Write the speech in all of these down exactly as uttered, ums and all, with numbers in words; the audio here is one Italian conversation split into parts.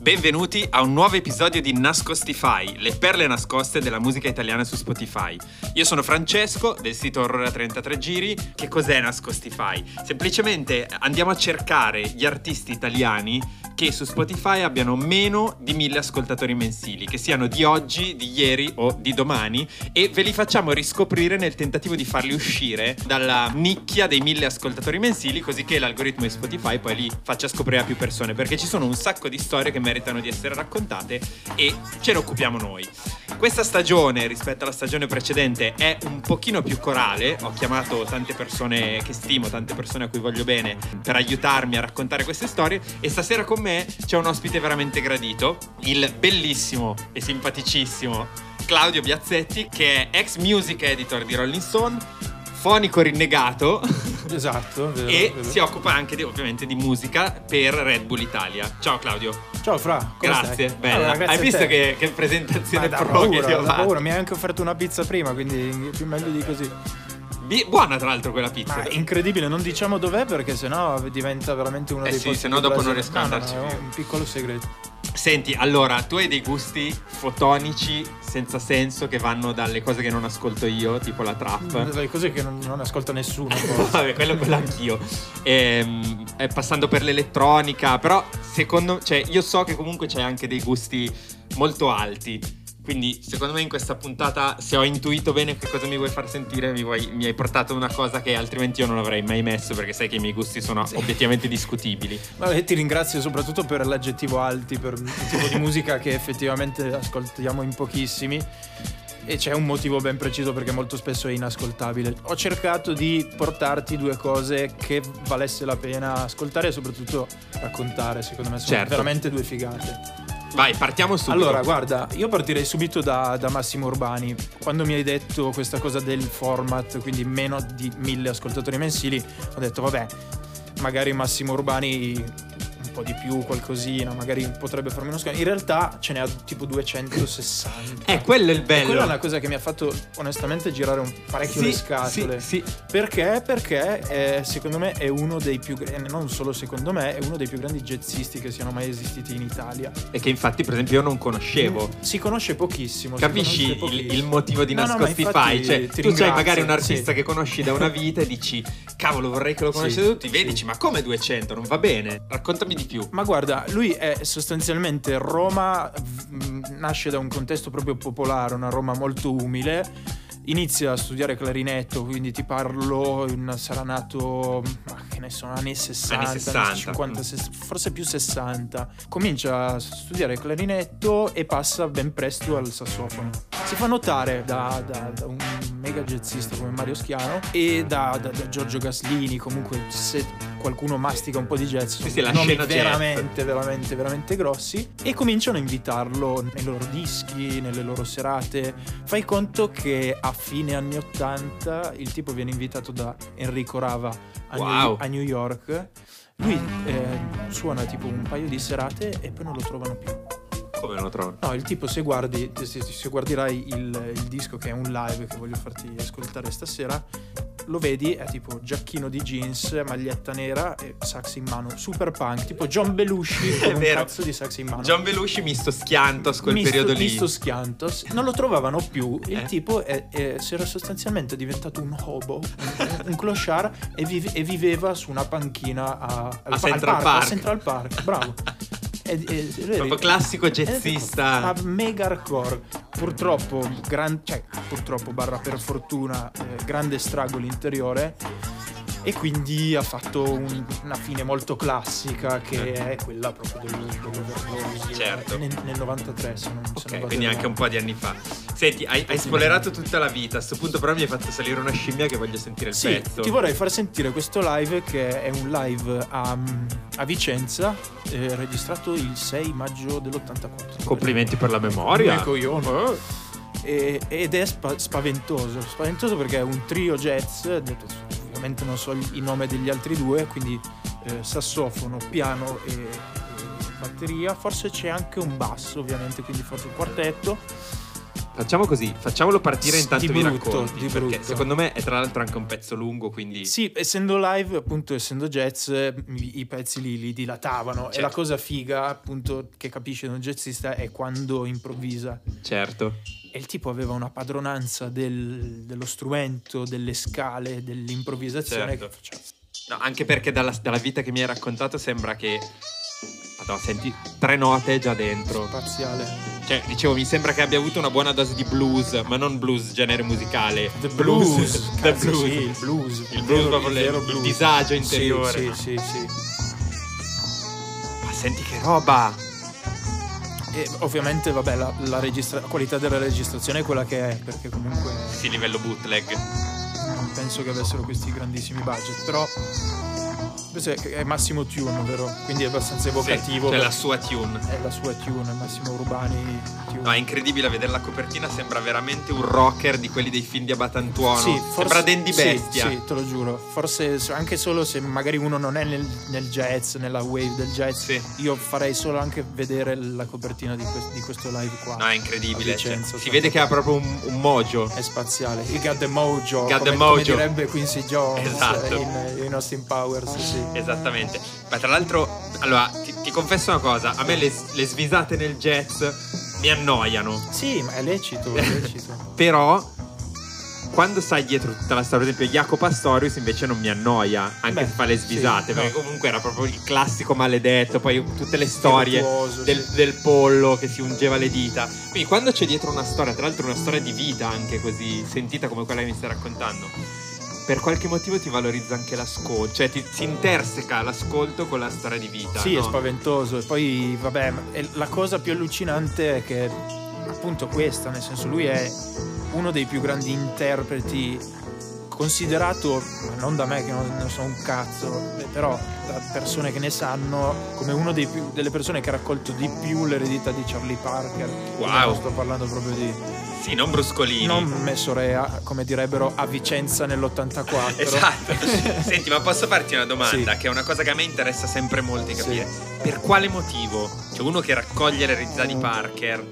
Benvenuti a un nuovo episodio di Nascostify, le perle nascoste della musica italiana su Spotify. Io sono Francesco, del sito Horror trentatré Giri. Che cos'è Nascostify? Semplicemente andiamo a cercare gli artisti italiani che su Spotify abbiano meno di mille ascoltatori mensili, che siano di oggi, di ieri o di domani, e ve li facciamo riscoprire nel tentativo di farli uscire dalla nicchia dei mille ascoltatori mensili, così che l'algoritmo di Spotify poi li faccia scoprire a più persone, perché ci sono un sacco di storie che meritano di essere raccontate e ce ne occupiamo noi. Questa stagione rispetto alla stagione precedente è un pochino più corale, ho chiamato tante persone che stimo, tante persone a cui voglio bene per aiutarmi a raccontare queste storie, e stasera con me c'è un ospite veramente gradito, il bellissimo e simpaticissimo Claudio Biazzetti, che è ex music editor di Rolling Stone, fonico rinnegato. Esatto, vero, e vero. Si occupa anche di, ovviamente di musica per Red Bull Italia. Ciao Claudio. Ciao Fra. Grazie, stai? Bella. Allora, hai visto che, che presentazione pro paura, che ti ho fatto? Paura. Mi hai anche offerto una pizza prima, quindi più meglio di così. Buona tra l'altro quella pizza. Ma incredibile, non diciamo dov'è perché sennò diventa veramente uno eh dei sì, posti. Eh sì, sennò dopo non riesco a andarci. No, no, un piccolo segreto. Senti, allora, tu hai dei gusti fotonici senza senso che vanno dalle cose che non ascolto io, tipo la trap. Dalle cose che non, non ascolta nessuno. Vabbè, quello, quello anch'io. E, passando per l'elettronica, però secondo, cioè, io so che comunque c'è anche dei gusti molto alti. Quindi secondo me in questa puntata, se ho intuito bene che cosa mi vuoi far sentire, mi, vuoi, mi hai portato una cosa che altrimenti io non avrei mai messo, perché sai che i miei gusti sono sì. obiettivamente discutibili. Vabbè, ti ringrazio soprattutto per l'aggettivo alti, per il tipo di musica che effettivamente ascoltiamo in pochissimi. E c'è un motivo ben preciso, perché molto spesso è inascoltabile. Ho cercato di portarti due cose che valesse la pena ascoltare e soprattutto raccontare, secondo me sono certo. veramente due figate. Vai, partiamo subito. Allora, guarda, io partirei subito da, da Massimo Urbani. Quando mi hai detto questa cosa del format, quindi meno di mille ascoltatori mensili, ho detto, vabbè, magari Massimo Urbani un po' di più, qualcosina, magari potrebbe farmi uno sconto. In realtà ce ne ha tipo duecentosessanta. Eh, quello è il bello. E quella è una cosa che mi ha fatto onestamente girare un parecchio sì, le scatole. Sì, sì. Perché? Perché è, secondo me è uno dei più, non solo secondo me, è uno dei più grandi jazzisti che siano mai esistiti in Italia. E che infatti, per esempio, io non conoscevo. Si conosce pochissimo. Capisci conosce pochissimo. Il, il motivo di no, Nascostify? No, cioè, tu c'hai magari un artista sì. che conosci da una vita e dici, cavolo, vorrei che lo conoscesse sì, tutti. Vedi, sì. dici, ma come duecento? Non va bene. Raccontami di più. Ma guarda, lui è sostanzialmente Roma, nasce da un contesto proprio popolare, una Roma molto umile. Inizia a studiare clarinetto, quindi ti parlo, in, sarà nato, ma che ne sono, anni sessanta, anni sessanta. anni cinquanta, mm. forse più sessanta. Comincia a studiare clarinetto e passa ben presto al sassofono. Si fa notare da, da, da un mega jazzista come Mario Schiano e da, da, da Giorgio Gaslini, comunque se qualcuno mastica un po' di jazz, sì, sì, la nomi scena veramente, veramente, veramente grossi, e cominciano a invitarlo nei loro dischi, nelle loro serate. Fai conto che a fine anni ottanta il tipo viene invitato da Enrico Rava a, wow. New, a New York. Lui eh, suona tipo un paio di serate e poi non lo trovano più. Come lo trovo? No, il tipo, se guardi se, se guarderai il, il disco, che è un live che voglio farti ascoltare stasera, lo vedi, è tipo giacchino di jeans, maglietta nera e sax in mano, super punk, tipo John Belushi con un cazzo di sax in mano. John Belushi misto Schiantos, quel misto, periodo lì misto Schiantos. Non lo trovavano più, il eh? tipo è, è, si era sostanzialmente diventato un hobo, un, un clochard, e, vive, e viveva su una panchina a, a, a, Central, park, Park. a Central Park, bravo. È, è, è, proprio classico jazzista, è, è, è mega hardcore. Purtroppo, gran, cioè, purtroppo barra per fortuna, eh, grande strago l'interiore, e quindi ha fatto un, una fine molto classica, che è quella proprio dell'overdose, certo. nel, nel novantatré, se non, okay, se non vado, quindi anche un po' di anni fa. Senti, hai, hai spoilerato tutta la vita, a sto punto però mi hai fatto salire una scimmia che voglio sentire il sì, pezzo. Ti vorrei far sentire questo live, che è un live a, a Vicenza, eh, registrato il sei maggio dell'ottantaquattro. Complimenti per la memoria. Ecco io, no? E, ed è spa- spaventoso, spaventoso perché è un trio jazz, ovviamente non so il nome degli altri due, quindi eh, sassofono, piano e, e batteria, forse c'è anche un basso ovviamente, quindi forse un quartetto. Facciamo così, facciamolo partire intanto vi racconti, di brutto. Perché secondo me è tra l'altro anche un pezzo lungo, quindi... Sì, essendo live, appunto, essendo jazz, i pezzi li, li dilatavano, certo. E la cosa figa, appunto, che capisce un jazzista è quando improvvisa. Certo. E il tipo aveva una padronanza del, dello strumento, delle scale, dell'improvvisazione, certo. Che faceva... No, anche perché dalla, dalla vita che mi hai raccontato sembra che... No, senti, tre note già dentro. Spaziale. Cioè, dicevo, mi sembra che abbia avuto una buona dose di blues, ma non blues genere musicale. The blues. blues. The Cazzo, blues. Sì, il blues. Il blues, il proprio il, blues. il disagio interiore. Sì, no? sì, sì, sì. Ma senti che roba! E ovviamente, vabbè, la, la, registra- la qualità della registrazione è quella che è, perché comunque... Sì, livello bootleg. Non penso che avessero questi grandissimi budget, però... È Massimo Tune, vero? Quindi è abbastanza evocativo. Sì, cioè la sua tune. È la sua tune, è Massimo Urbani tune. No, è incredibile vedere la copertina, sembra veramente un rocker di quelli dei film di Abbatantuono. Sì, forse, sembra Dandy Bestia. Sì, sì, te lo giuro. Forse anche solo se magari uno non è nel, nel jazz, nella wave del jazz, sì. Io farei solo anche vedere la copertina di, quest, di questo live qua. No, è incredibile. Vicenza, cioè, si vede che ha proprio un, un mojo. È spaziale. Il Got the Mojo. Got come, the Mojo. Come direbbe Quincy Jones, esatto. in, in Austin Powers, sì. Esattamente. Ma tra l'altro, allora, ti, ti confesso una cosa, a me le, le svisate nel jazz mi annoiano. Sì, ma è lecito, è lecito. Però quando sai dietro tutta la storia, ad esempio Jacopo Astorius invece non mi annoia, anche Beh, se fa le svisate, sì, perché no. Comunque era proprio il classico maledetto, poi tutte le storie del, sì. del pollo che si ungeva le dita. Quindi quando c'è dietro una storia, tra l'altro una storia di vita anche così sentita come quella che mi stai raccontando, per qualche motivo ti valorizza anche l'ascolto, cioè ti, si interseca l'ascolto con la storia di vita. Sì, no? È spaventoso. E poi, vabbè, la cosa più allucinante è che, appunto, questa, nel senso, lui è uno dei più grandi interpreti, considerato, non da me che non ne so un cazzo, però da persone che ne sanno, come uno dei più, delle persone che ha raccolto di più l'eredità di Charlie Parker. Wow. Sto parlando proprio di... Sì, non bruscolini. Non Messorea, come direbbero a Vicenza nell'ottantaquattro. Esatto. Senti, ma posso farti una domanda? Sì. Che è una cosa che a me interessa sempre molto di capire. Sì. Per quale motivo? Cioè, uno che raccoglie l'eredità di Parker,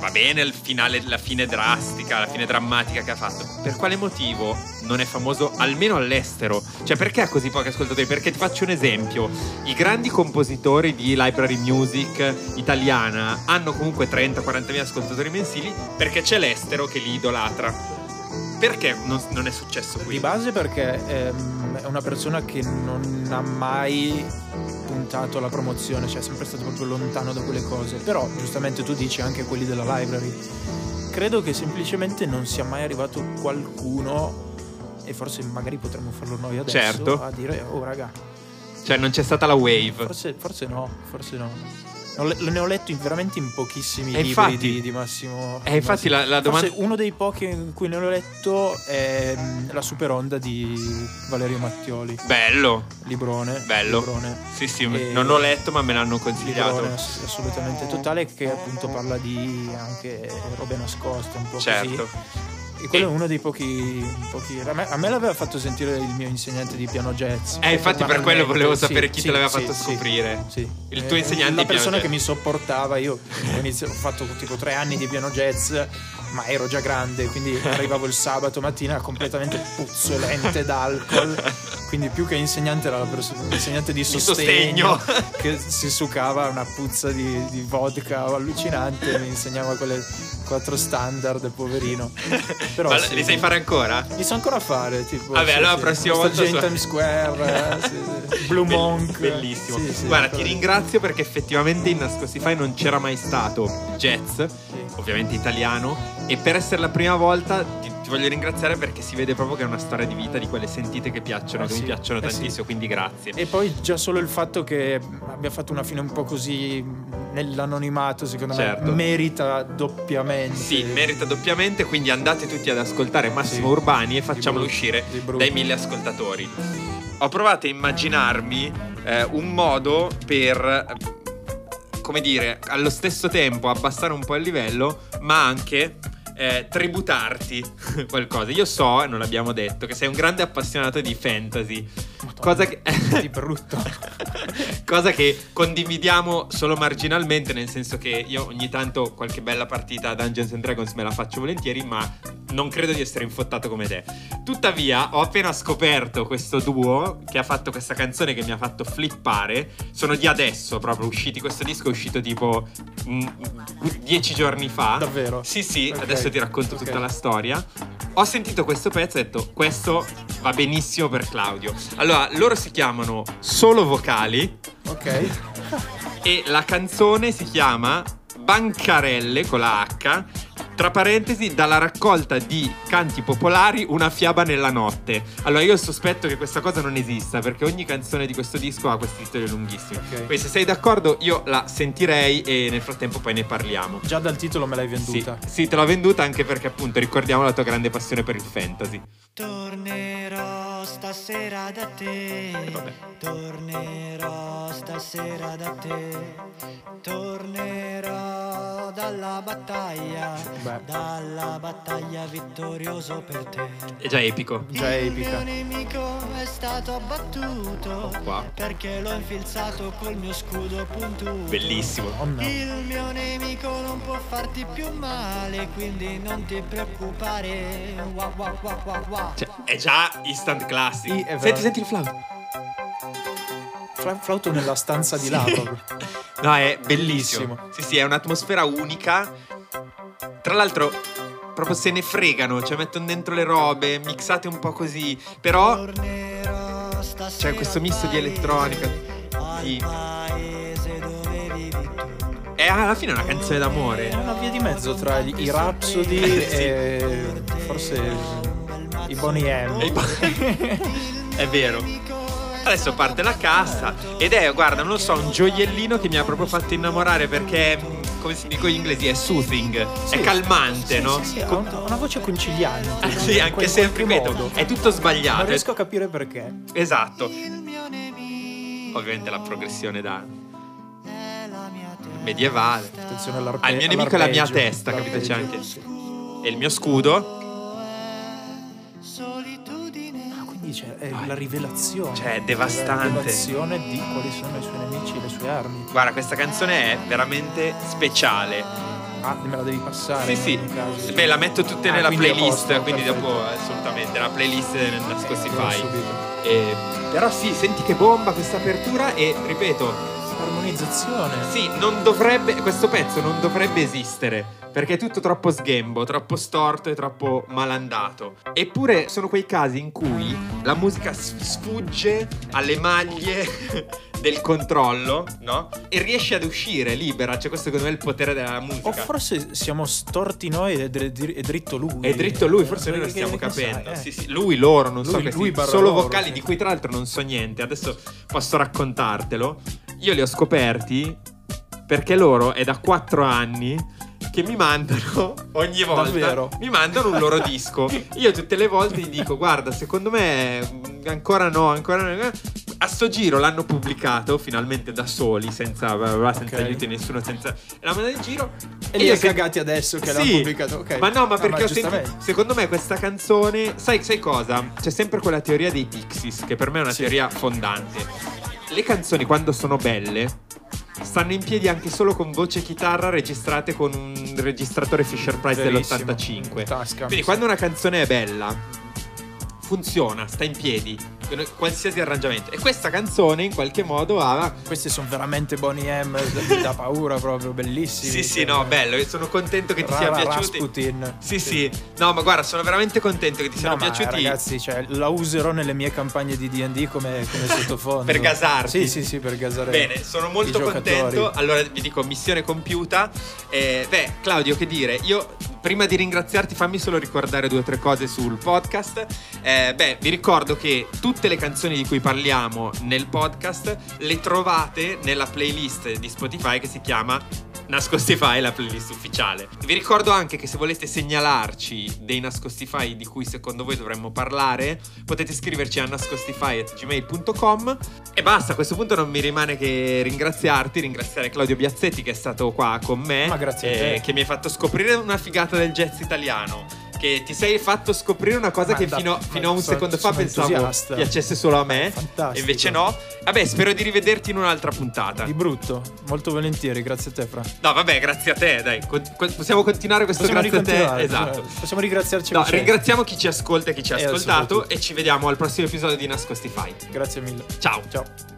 va bene il finale, la fine drastica, la fine drammatica che ha fatto. Per quale motivo non è famoso almeno all'estero? Cioè, perché ha così pochi ascoltatori? Perché ti faccio un esempio: i grandi compositori di library music italiana hanno comunque trenta quarantamila ascoltatori mensili, perché c'è l'estero che li idolatra. Perché non, non è successo qui? Di base perché ehm, è una persona che non ha mai puntato alla promozione, cioè è sempre stato proprio lontano da quelle cose. Però giustamente tu dici anche quelli della library. Credo che semplicemente non sia mai arrivato qualcuno, e forse magari potremmo farlo noi adesso, certo. A dire oh raga. Cioè non c'è stata la wave. Forse, forse no, forse no. Ne ho letto veramente in pochissimi libri, infatti, di, di Massimo. E infatti la, la domanda... Forse uno dei pochi in cui ne ho letto è La Superonda di Valerio Mattioli. Bello. Librone. Bello. Librone. Sì, sì, e... non l'ho letto ma me l'hanno consigliato. Librone assolutamente totale, che appunto parla di anche robe nascoste, un po' certo. Così. E quello è uno dei pochi, pochi... A, me, a me l'aveva fatto sentire il mio insegnante di piano jazz. Eh, infatti per quello volevo sapere chi sì, te l'aveva sì, fatto sì, scoprire sì. Il tuo insegnante eh, la di persona piano che jazz. Mi sopportava. Io ho, iniziato, ho fatto tipo tre anni di piano jazz, ma ero già grande, quindi arrivavo il sabato mattina completamente puzzolente d'alcol. Quindi più che insegnante era la persona, l'insegnante di sostegno, di sostegno. Che si sucava una puzza di, di vodka allucinante. Mi insegnava quelle... quattro standard, poverino. Però ma sì, li sai fare ancora? Li so ancora fare, tipo. Vabbè, sì, allora sì. Prossima volta su... Times Square, sì, sì. Blue Be- Monk. Bellissimo. Sì, sì, guarda, ancora. Ti ringrazio perché effettivamente in Nascostify non c'era mai stato il jazz, sì. Ovviamente italiano, e per essere la prima volta ti, ti voglio ringraziare perché si vede proprio che è una storia di vita, di quelle sentite che piacciono, eh che sì, mi piacciono eh tantissimo, sì. Quindi grazie. E poi già solo il fatto che abbia fatto una fine un po' così nell'anonimato, secondo certo. me merita doppiamente. Sì, merita doppiamente, quindi andate tutti ad ascoltare Massimo sì. Urbani e facciamolo uscire dai mille ascoltatori. Ho provato a immaginarmi eh, un modo per, come dire, allo stesso tempo abbassare un po' il livello, ma anche eh, tributarti qualcosa. Io so, e non l'abbiamo detto, che sei un grande appassionato di fantasy. Madonna, cosa che di brutto. Cosa che condividiamo solo marginalmente, nel senso che io ogni tanto qualche bella partita a Dungeons and Dragons me la faccio volentieri, ma non credo di essere infottato come te. Tuttavia ho appena scoperto questo duo che ha fatto questa canzone che mi ha fatto flippare. Sono di adesso proprio usciti, questo disco è uscito tipo mh, dieci giorni fa. Davvero? Sì sì, okay. Adesso ti racconto okay. tutta la storia. Ho sentito questo pezzo e ho detto questo va benissimo per Claudio. Allora, loro si chiamano Solo Vocali. Ok. E la canzone si chiama Bancarelle con la H, tra parentesi, dalla raccolta di canti popolari Una fiaba nella notte. Allora io sospetto che questa cosa non esista, perché ogni canzone di questo disco ha questi titoli lunghissimi. Okay. Poi se sei d'accordo io la sentirei e nel frattempo poi ne parliamo. Già dal titolo me l'hai venduta. Sì, sì, te l'ho venduta anche perché appunto ricordiamo la tua grande passione per il fantasy. Tornerò stasera da te, eh, vabbè. Tornerò stasera da te, tornerò dalla battaglia. Beh. Dalla battaglia vittorioso per te. È già epico. Già epica. Il mio nemico è stato abbattuto, oh, wow. perché l'ho infilzato col mio scudo puntuto. Bellissimo. Oh, no. Il mio nemico non può farti più male, quindi non ti preoccupare. Wow, wow, wow, wow, wow. Cioè, è già instant classic. I, senti, senti il flauto. Fla- flauto nella stanza di là. No, è bellissimo. bellissimo. Sì, sì, è un'atmosfera unica. Tra l'altro proprio se ne fregano, cioè mettono dentro le robe, mixate un po' così, però c'è questo misto di elettronica. Sì. E alla fine è una canzone d'amore. È una via di mezzo tra i Rhapsody sì. e forse i Bonnie M. È vero. Adesso parte la cassa ed è, guarda, non lo so, un gioiellino che mi ha proprio fatto innamorare perché, come si dico in inglese, è soothing, sì, è calmante, sì, no? Sì, sì, con... ha una voce conciliante. Ah, sì, anche quel, se, ripeto, è tutto sbagliato. Non riesco a capire perché. Esatto. Ovviamente la progressione da medievale. Attenzione all'arpe- al mio nemico è la mia testa, capito? C'è anche e il mio scudo. Cioè, è la rivelazione. Cioè, è devastante. La rivelazione di quali sono i suoi nemici e le sue armi. Guarda, questa canzone è veramente speciale. Ah, me la devi passare. Sì, in sì. Caso. Beh, la metto tutte ah, nella playlist, posto, quindi perfetto. Dopo assolutamente la playlist del Nascostify. Eh, però sì, senti che bomba questa apertura e ripeto, armonizzazione. Sì, non dovrebbe, questo pezzo non dovrebbe esistere, perché è tutto troppo sghembo, troppo storto e troppo malandato. Eppure sono quei casi in cui la musica sfugge alle maglie del controllo, no? E riesce ad uscire libera, cioè questo secondo me è il potere della musica. O forse siamo storti noi e dritto lui. È dritto lui, forse noi lo stiamo capendo. Sì, sì, lui, loro, non so che sì. Solo Vocali, di cui tra l'altro non so niente, adesso posso raccontartelo. Io li ho scoperti perché loro è da quattro anni che mi mandano ogni volta. Davvero? Mi mandano un loro disco. Io tutte le volte gli dico guarda, secondo me ancora no, ancora no. A sto giro l'hanno pubblicato finalmente da soli, senza, senza okay. aiuto di nessuno, senza la mano in giro. E, e li hai cagati se... adesso che sì. l'hanno pubblicato. Okay. Ma no, ma perché ah, ma ho sentito. Secondo me questa canzone, sai, sai cosa? C'è sempre quella teoria dei Pixies, che per me è una sì. teoria fondante. Le canzoni quando sono belle stanno in piedi anche solo con voce e chitarra registrate con un registratore Fisher Price dell'ottantacinque. Tasca. Quindi quando una canzone è bella funziona, sta in piedi qualsiasi arrangiamento. E questa canzone in qualche modo ha... Queste sono veramente Bonnie M, da paura proprio, bellissimi. Sì, sì, no, bello, sono contento che ti Rara, sia piaciuti. Rasputin. Sì, sì, no, ma guarda, sono veramente contento che ti siano no, piaciuti. Ma ragazzi, cioè, la userò nelle mie campagne di D and D come, come sottofondo. Per gasarti. Sì, sì, sì, per gasare. Bene, sono molto contento. Allora vi dico, missione compiuta. Eh, beh, Claudio, che dire? Io, prima di ringraziarti, fammi solo ricordare due o tre cose sul podcast. Eh, beh, vi ricordo che tutti Tutte le canzoni di cui parliamo nel podcast le trovate nella playlist di Spotify che si chiama Nascostify è la playlist ufficiale. Vi ricordo anche che se volete segnalarci dei Nascostify di cui secondo voi dovremmo parlare, potete scriverci a nascostify at gmail punto com. E basta, a questo punto non mi rimane che ringraziarti, ringraziare Claudio Biazzetti che è stato qua con me. Ma grazie a te. Eh, che mi hai fatto scoprire una figata del jazz italiano. Che ti sei fatto scoprire una cosa, ma che da, fino, fino a un so, secondo fa pensavo entusiasta. Piacesse solo a me. Fantastico. Invece no. Vabbè, spero di rivederti in un'altra puntata. Di brutto, molto volentieri, grazie a te, Fra. No, vabbè, grazie a te, dai. Con- possiamo continuare questo possiamo grazie a te. Esatto. Possiamo ringraziarci. No, ringraziamo chi ci ascolta e chi ci ha e ascoltato. E ci vediamo al prossimo episodio di Nascostify. Grazie mille. Ciao. Ciao.